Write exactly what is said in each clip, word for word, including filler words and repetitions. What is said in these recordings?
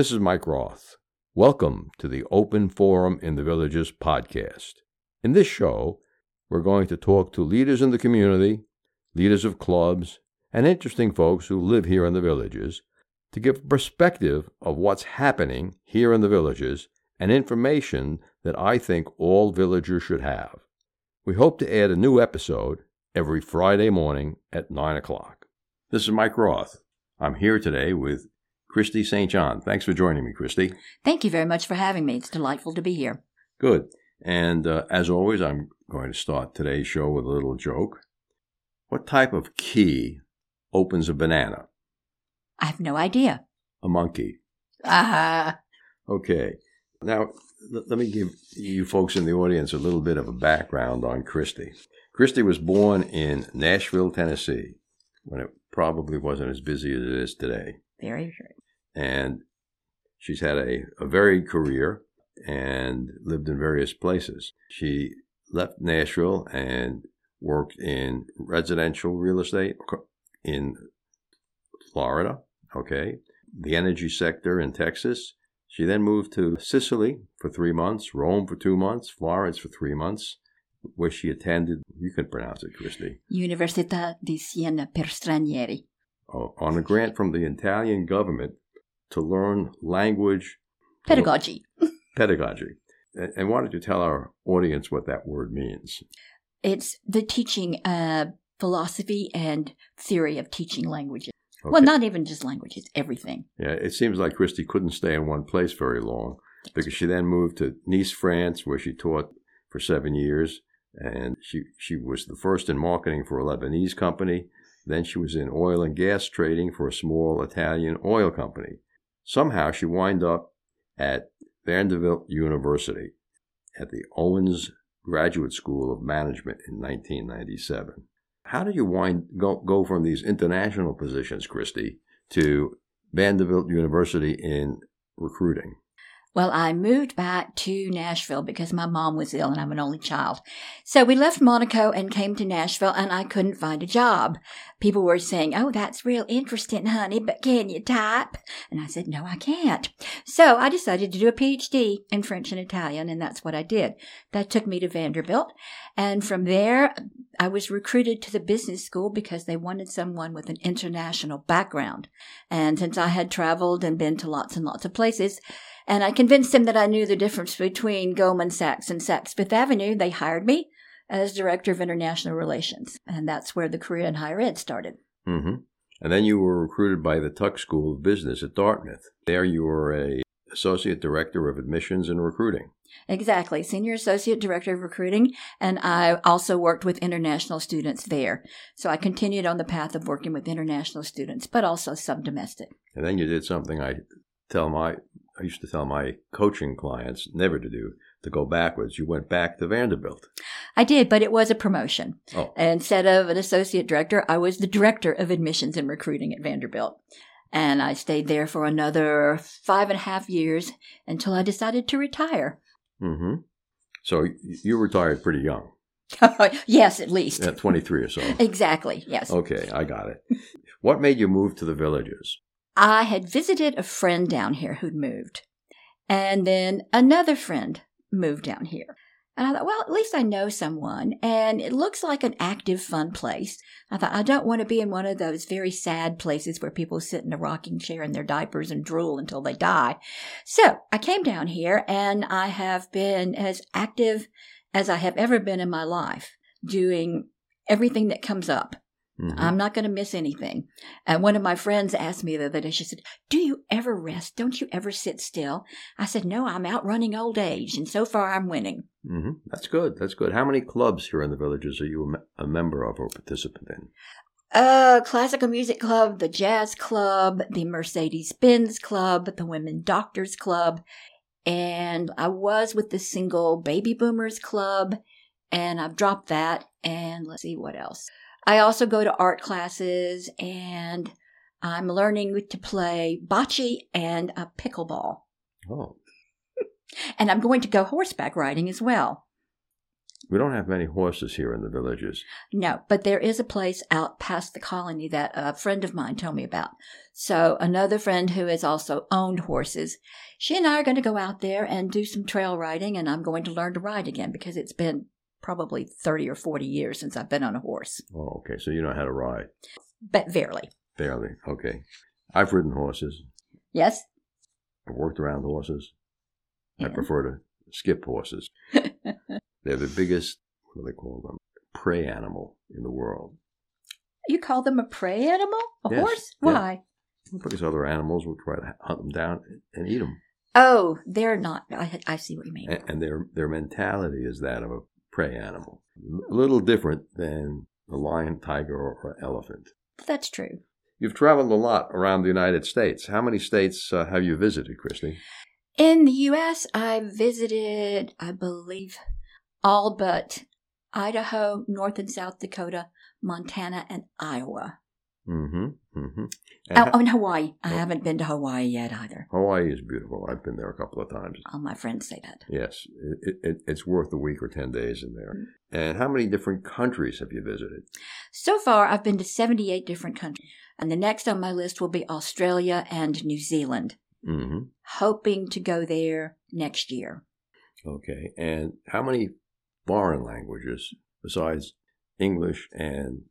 This is Mike Roth. Welcome to the Open Forum in The Villages podcast. In this show, we're going to talk to leaders in the community, leaders of clubs, and interesting folks who live here in The Villages to give a perspective of what's happening here in The Villages and information that I think all villagers should have. We hope to add a new episode every Friday morning at nine o'clock. This is Mike Roth. I'm here today with Christie Saint John. Thanks for joining me, Christie. Thank you very much for having me. It's delightful to be here. Good. And uh, as always, I'm going to start today's show with a little joke. What type of key opens a banana? I have no idea. A monkey. Ah. Uh-huh. Okay. Now, l- let me give you folks in the audience a little bit of a background on Christie. Christie was born in Nashville, Tennessee, when it probably wasn't as busy as it is today. Very true. And she's had a, a varied career and lived in various places. She left Nashville and worked in residential real estate in Florida, okay, the energy sector in Texas. She then moved to Sicily for three months, Rome for two months, Florence for three months, where she attended, you can pronounce it, Christie. Università di Siena per Stranieri. Oh, on a grant from the Italian government to learn language. Pedagogy. Pedagogy. And, and why don't you tell our audience what that word means? It's the teaching uh, philosophy and theory of teaching languages. Okay. Well, not even just language, it's everything. Yeah, it seems like Christie couldn't stay in one place very long because she then moved to Nice, France, where she taught for seven years. And she, she was the first in marketing for a Lebanese company. Then she was in oil and gas trading for a small Italian oil company. Somehow she wound up at Vanderbilt University at the Owens Graduate School of Management in nineteen ninety-seven. How did you wind go, go from these international positions, Christie, to Vanderbilt University in recruiting? Well, I moved back to Nashville because my mom was ill and I'm an only child. So we left Monaco and came to Nashville and I couldn't find a job. People were saying, oh, that's real interesting, honey, but can you type? And I said, no, I can't. So I decided to do a P H D in French and Italian, and that's what I did. That took me to Vanderbilt. And from there, I was recruited to the business school because they wanted someone with an international background. And since I had traveled and been to lots and lots of places, and I convinced them that I knew the difference between Goldman Sachs and Saks Fifth Avenue. They hired me as Director of International Relations. And that's where the career in higher ed started. Mm-hmm. And then you were recruited by the Tuck School of Business at Dartmouth. There you were an Associate Director of Admissions and Recruiting. Exactly. Senior Associate Director of Recruiting. And I also worked with international students there. So I continued on the path of working with international students, but also some domestic. And then you did something I tell my... I used to tell my coaching clients never to do, to go backwards. You went back to Vanderbilt. I did, but it was a promotion. Oh. Instead of an associate director, I was the director of admissions and recruiting at Vanderbilt. And I stayed there for another five and a half years until I decided to retire. Mm-hmm. So you retired pretty young. Yes, at least. At twenty-three or so. Exactly, yes. Okay, I got it. What made you move to the Villages? I had visited a friend down here who'd moved, and then another friend moved down here. And I thought, well, at least I know someone, and it looks like an active, fun place. I thought, I don't want to be in one of those very sad places where people sit in a rocking chair in their diapers and drool until they die. So I came down here, and I have been as active as I have ever been in my life, doing everything that comes up. Mm-hmm. I'm not going to miss anything. And one of my friends asked me the other day, she said, do you ever rest? Don't you ever sit still? I said, no, I'm outrunning old age, and so far I'm winning. Mm-hmm. That's good. That's good. How many clubs here in the Villages are you a member of or a participant in? Uh, Classical Music Club, the Jazz Club, the Mercedes-Benz Club, the Women Doctors Club, and I was with the single Baby Boomers Club, and I've dropped that, and let's see what else. I also go to art classes, and I'm learning to play bocce and a pickleball. Oh. And I'm going to go horseback riding as well. We don't have many horses here in the Villages. No, but there is a place out past the colony that a friend of mine told me about. So another friend who has also owned horses, she and I are going to go out there and do some trail riding, and I'm going to learn to ride again because it's been probably thirty or forty years since I've been on a horse. Oh, okay. So you know how to ride. But barely. Barely. Okay. I've ridden horses. Yes. I've worked around horses. Yeah. I prefer to skip horses. They're the biggest, what do they call them, prey animal in the world. You call them a prey animal? A yes, horse? Yeah. Why? Because other animals will try to hunt them down and eat them. Oh, they're not. I, I see what you mean. And, and their their mentality is that of a prey animal. A little different than a lion, tiger, or an elephant. That's true. You've traveled a lot around the United States. How many states uh, have you visited, Christie? In the U S, I visited, I believe, all but Idaho, North and South Dakota, Montana, and Iowa. Mm-hmm. Mm-hmm. And oh, ha- and Hawaii. I oh. haven't been to Hawaii yet either. Hawaii is beautiful. I've been there a couple of times. All my friends say that. Yes. It, it, it's worth a week or ten days in there. Mm-hmm. And how many different countries have you visited? So far, I've been to seventy-eight different countries. And the next on my list will be Australia and New Zealand. Mm-hmm. Hoping to go there next year. Okay. And how many foreign languages, besides English and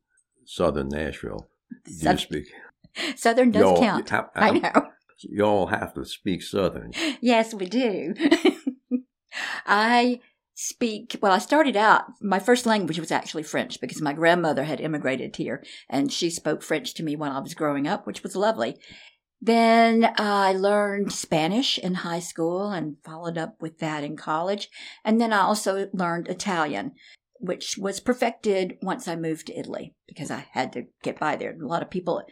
Southern Nashville, do Southern, you speak? Southern does y'all, count. How, how, I know. You all have to speak Southern. Yes, we do. I speak, well, I started out, my first language was actually French because my grandmother had immigrated here and she spoke French to me when I was growing up, which was lovely. Then uh, I learned Spanish in high school and followed up with that in college. And then I also learned Italian, which was perfected once I moved to Italy because I had to get by there. A lot of people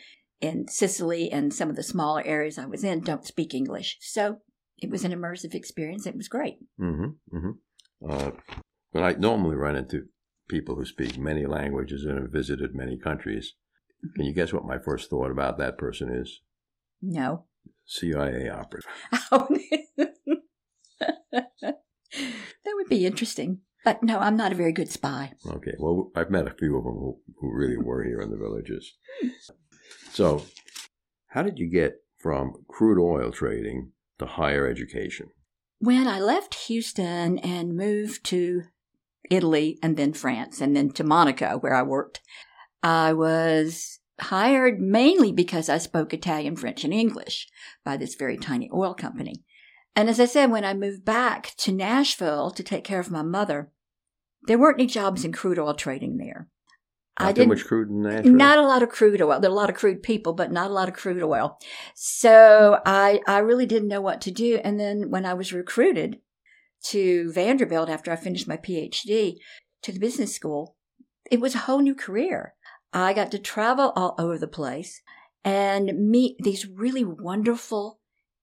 in Sicily and some of the smaller areas I was in don't speak English. So it was an immersive experience. It was great. Mm-hmm, mm-hmm. Uh, when I normally run into people who speak many languages and have visited many countries, mm-hmm. Can you guess what my first thought about that person is? No. C I A operative. Oh. That would be interesting. But no, I'm not a very good spy. Okay. Well, I've met a few of them who, who really were here in the Villages. So how did you get from crude oil trading to higher education? When I left Houston and moved to Italy and then France and then to Monaco where I worked, I was hired mainly because I spoke Italian, French, and English by this very tiny oil company. And as I said, when I moved back to Nashville to take care of my mother, there weren't any jobs in crude oil trading there. Not I didn't, too much crude in Nashville? Not a lot of crude oil. There are a lot of crude people, but not a lot of crude oil. So I, I really didn't know what to do. And then when I was recruited to Vanderbilt after I finished my PhD to the business school, it was a whole new career. I got to travel all over the place and meet these really wonderful,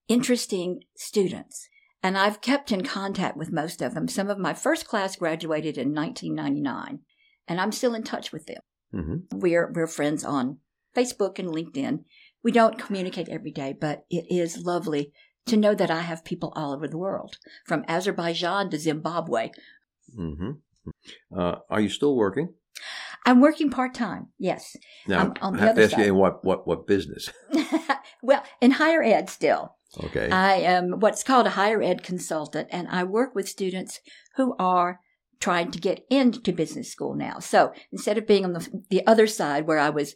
interesting students. And I've kept in contact with most of them. Some of my first class graduated in nineteen ninety-nine, and I'm still in touch with them. Mm-hmm. We're we're friends on Facebook and LinkedIn. We don't communicate every day, but it is lovely to know that I have people all over the world, from Azerbaijan to Zimbabwe. Mm-hmm. Uh, are you still working? I'm working part-time, yes. Now, I'm I have to ask side. you what, what, what business? Well, in higher ed still. Okay. I am what's called a higher ed consultant, and I work with students who are trying to get into business school now. So instead of being on the, the other side where I was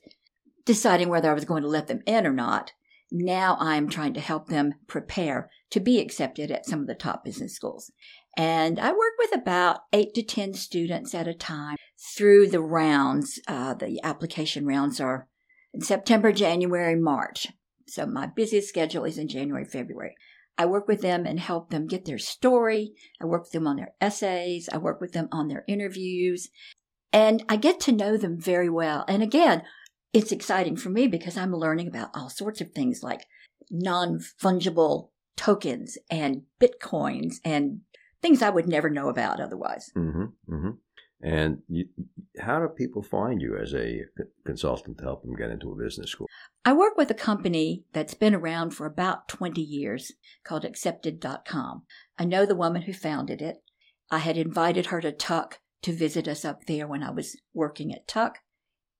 deciding whether I was going to let them in or not, now I'm trying to help them prepare to be accepted at some of the top business schools. And I work with about eight to ten students at a time through the rounds. Uh, the application rounds are in September, January, March. So my busiest schedule is in January, February. I work with them and help them get their story. I work with them on their essays. I work with them on their interviews. And I get to know them very well. And again, it's exciting for me because I'm learning about all sorts of things like non-fungible tokens and bitcoins and things I would never know about otherwise. Mm-hmm, mm-hmm. And you, how do people find you as a consultant to help them get into a business school? I work with a company that's been around for about twenty years called Accepted dot com. I know the woman who founded it. I had invited her to Tuck to visit us up there when I was working at Tuck.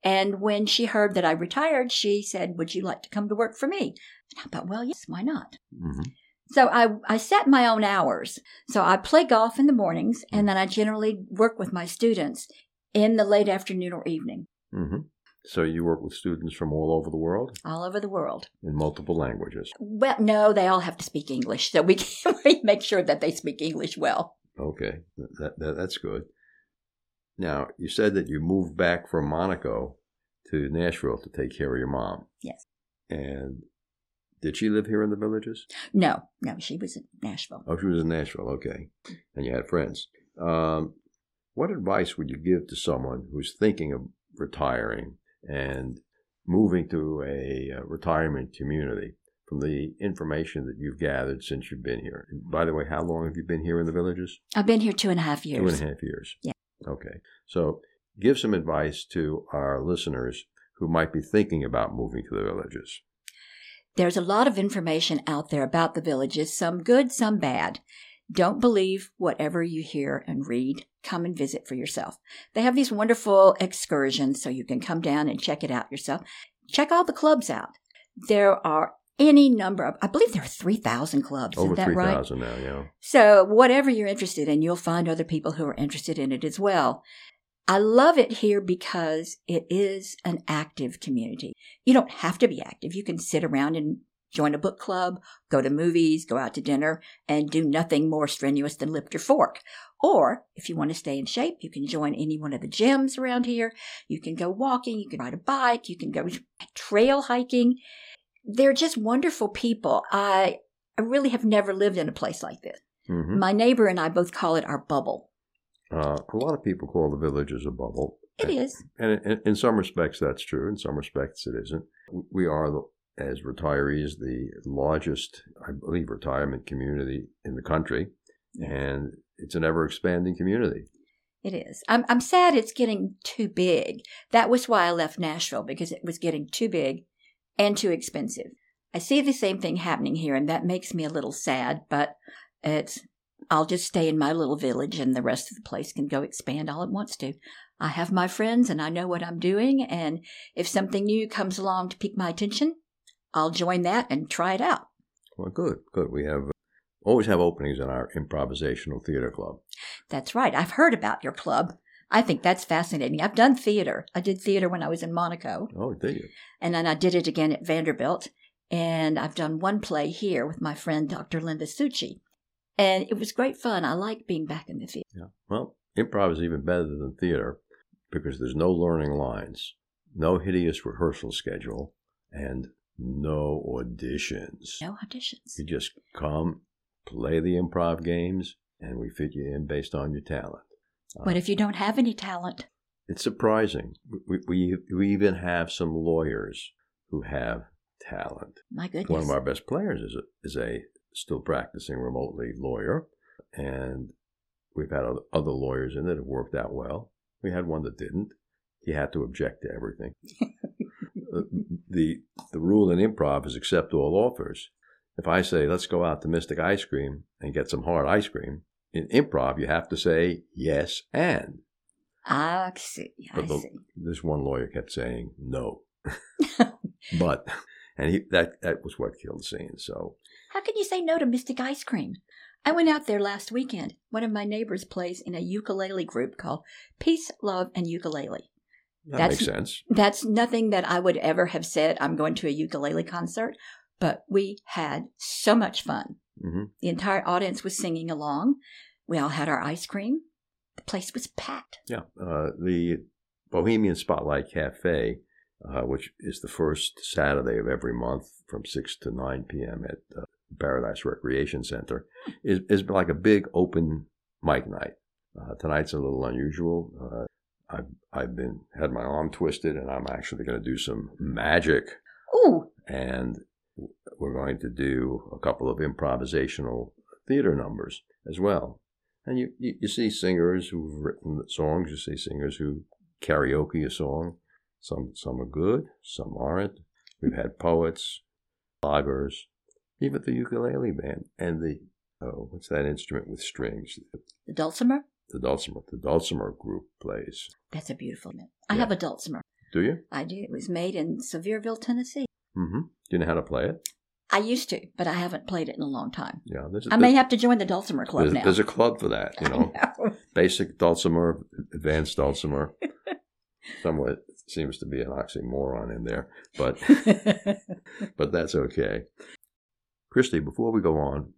And when she heard that I retired, she said, would you like to come to work for me? And I thought, well, yes, why not? Mm-hmm. So I, I set my own hours. So I play golf in the mornings, and then I generally work with my students in the late afternoon or evening. Mm-hmm. So you work with students from all over the world? All over the world. In multiple languages? Well, no, they all have to speak English. So we can make sure that they speak English well. Okay, that, that, that's good. Now, you said that you moved back from Monaco to Nashville to take care of your mom. Yes. And did she live here in the Villages? No, no, she was in Nashville. Oh, she was in Nashville, okay. And you had friends. Um, what advice would you give to someone who's thinking of retiring and moving to a uh, retirement community from the information that you've gathered since you've been here? And by the way, how long have you been here in the Villages? I've been here two and a half years. Two and a half years. Yeah. Okay. So give some advice to our listeners who might be thinking about moving to the Villages. There's a lot of information out there about the Villages, some good, some bad. Don't believe whatever you hear and read. Come and visit for yourself. They have these wonderful excursions, so you can come down and check it out yourself. Check all the clubs out. There are any number of, I believe there are three thousand clubs. Over three thousand now, yeah. So whatever you're interested in, you'll find other people who are interested in it as well. I love it here because it is an active community. You don't have to be active. You can sit around and join a book club, go to movies, go out to dinner, and do nothing more strenuous than lift your fork. Or if you want to stay in shape, you can join any one of the gyms around here. You can go walking. You can ride a bike. You can go trail hiking. They're just wonderful people. I I really have never lived in a place like this. Mm-hmm. My neighbor and I both call it our bubble. Uh, a lot of people call the Villages a bubble. It and, is. And in, in some respects, that's true. In some respects, it isn't. We are, as retirees, the largest, I believe, retirement community in the country. And it's an ever-expanding community. It is. I'm, I'm sad it's getting too big. That was why I left Nashville, because it was getting too big and too expensive. I see the same thing happening here, and that makes me a little sad, but it's, I'll just stay in my little village, and the rest of the place can go expand all it wants to. I have my friends, and I know what I'm doing, and if something new comes along to pique my attention, I'll join that and try it out. Well, good, good. We have uh, always have openings in our improvisational theater club. That's right. I've heard about your club. I think that's fascinating. I've done theater. I did theater when I was in Monaco. Oh, did you? And then I did it again at Vanderbilt. And I've done one play here with my friend, Doctor Linda Succi. And it was great fun. I like being back in the theater. Yeah. Well, improv is even better than theater because there's no learning lines, no hideous rehearsal schedule, and no auditions. No auditions. You just come, play the improv games, and we fit you in based on your talent. What um, if you don't have any talent? It's surprising. We, we we even have some lawyers who have talent. My goodness. One of our best players is a, is a still practicing remotely lawyer, and we've had other lawyers in that have worked out well. We had one that didn't. He had to object to everything. the The rule in improv is accept all offers. If I say, let's go out to Mystic Ice Cream and get some hard ice cream, in improv, you have to say yes and. I see. I the, see. This one lawyer kept saying no. But, and he, that, that was what killed the scene. So, how can you say no to Mystic Ice Cream? I went out there last weekend. One of my neighbors plays in a ukulele group called Peace, Love, and Ukulele. That that's, makes sense. That's nothing that I would ever have said, I'm going to a ukulele concert, but we had so much fun. Mm-hmm. The entire audience was singing along. We all had our ice cream. The place was packed. Yeah. Uh, the Bohemian Spotlight Cafe, uh, which is the first Saturday of every month from six to nine p.m. at uh, Paradise Recreation Center, is, is like a big open mic night. Uh, tonight's a little unusual. Uh, I've, I've been had my arm twisted, and I'm actually going to do some magic. Ooh. And we're going to do a couple of improvisational theater numbers as well. And you, you, you see singers who've written songs. You see singers who karaoke a song. Some some are good, some aren't. We've had poets, bloggers, even the ukulele band. And the, oh, what's that instrument with strings? The dulcimer? the dulcimer. The dulcimer group plays. That's a beautiful name. I yeah. have a dulcimer. Do you? I do. It was made in Sevierville, Tennessee. Mm-hmm. Do you know how to play it? I used to, but I haven't played it in a long time. Yeah, there's a, I may have to join the dulcimer club there's, now. There's a club for that, you know. I know. Basic dulcimer, advanced dulcimer. Somewhat seems to be an oxymoron in there, but but that's okay. Christie, before we go on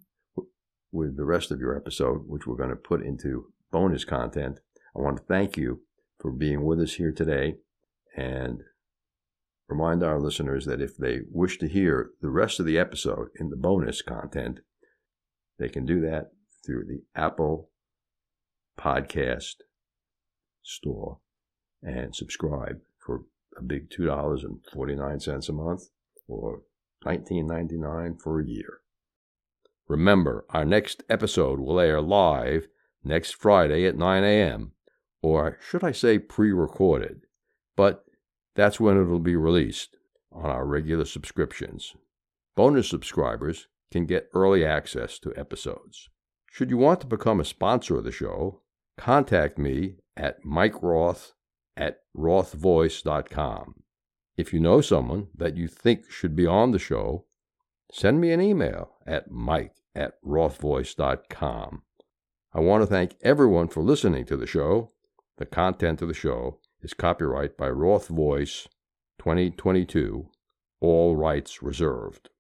with the rest of your episode, which we're going to put into bonus content, I want to thank you for being with us here today and remind our listeners that if they wish to hear the rest of the episode in the bonus content, they can do that through the Apple Podcast Store and subscribe for a big two dollars and forty-nine cents a month or nineteen ninety-nine dollars for a year. Remember, our next episode will air live next Friday at nine a.m., or should I say pre-recorded, but that's when it'll be released on our regular subscriptions. Bonus subscribers can get early access to episodes. Should you want to become a sponsor of the show, contact me at Mike Roth at roth voice dot com. If you know someone that you think should be on the show, send me an email at Mike at roth voice dot com. I want to thank everyone for listening to the show. The content of the show is copyright by Roth Voice twenty twenty-two, all rights reserved.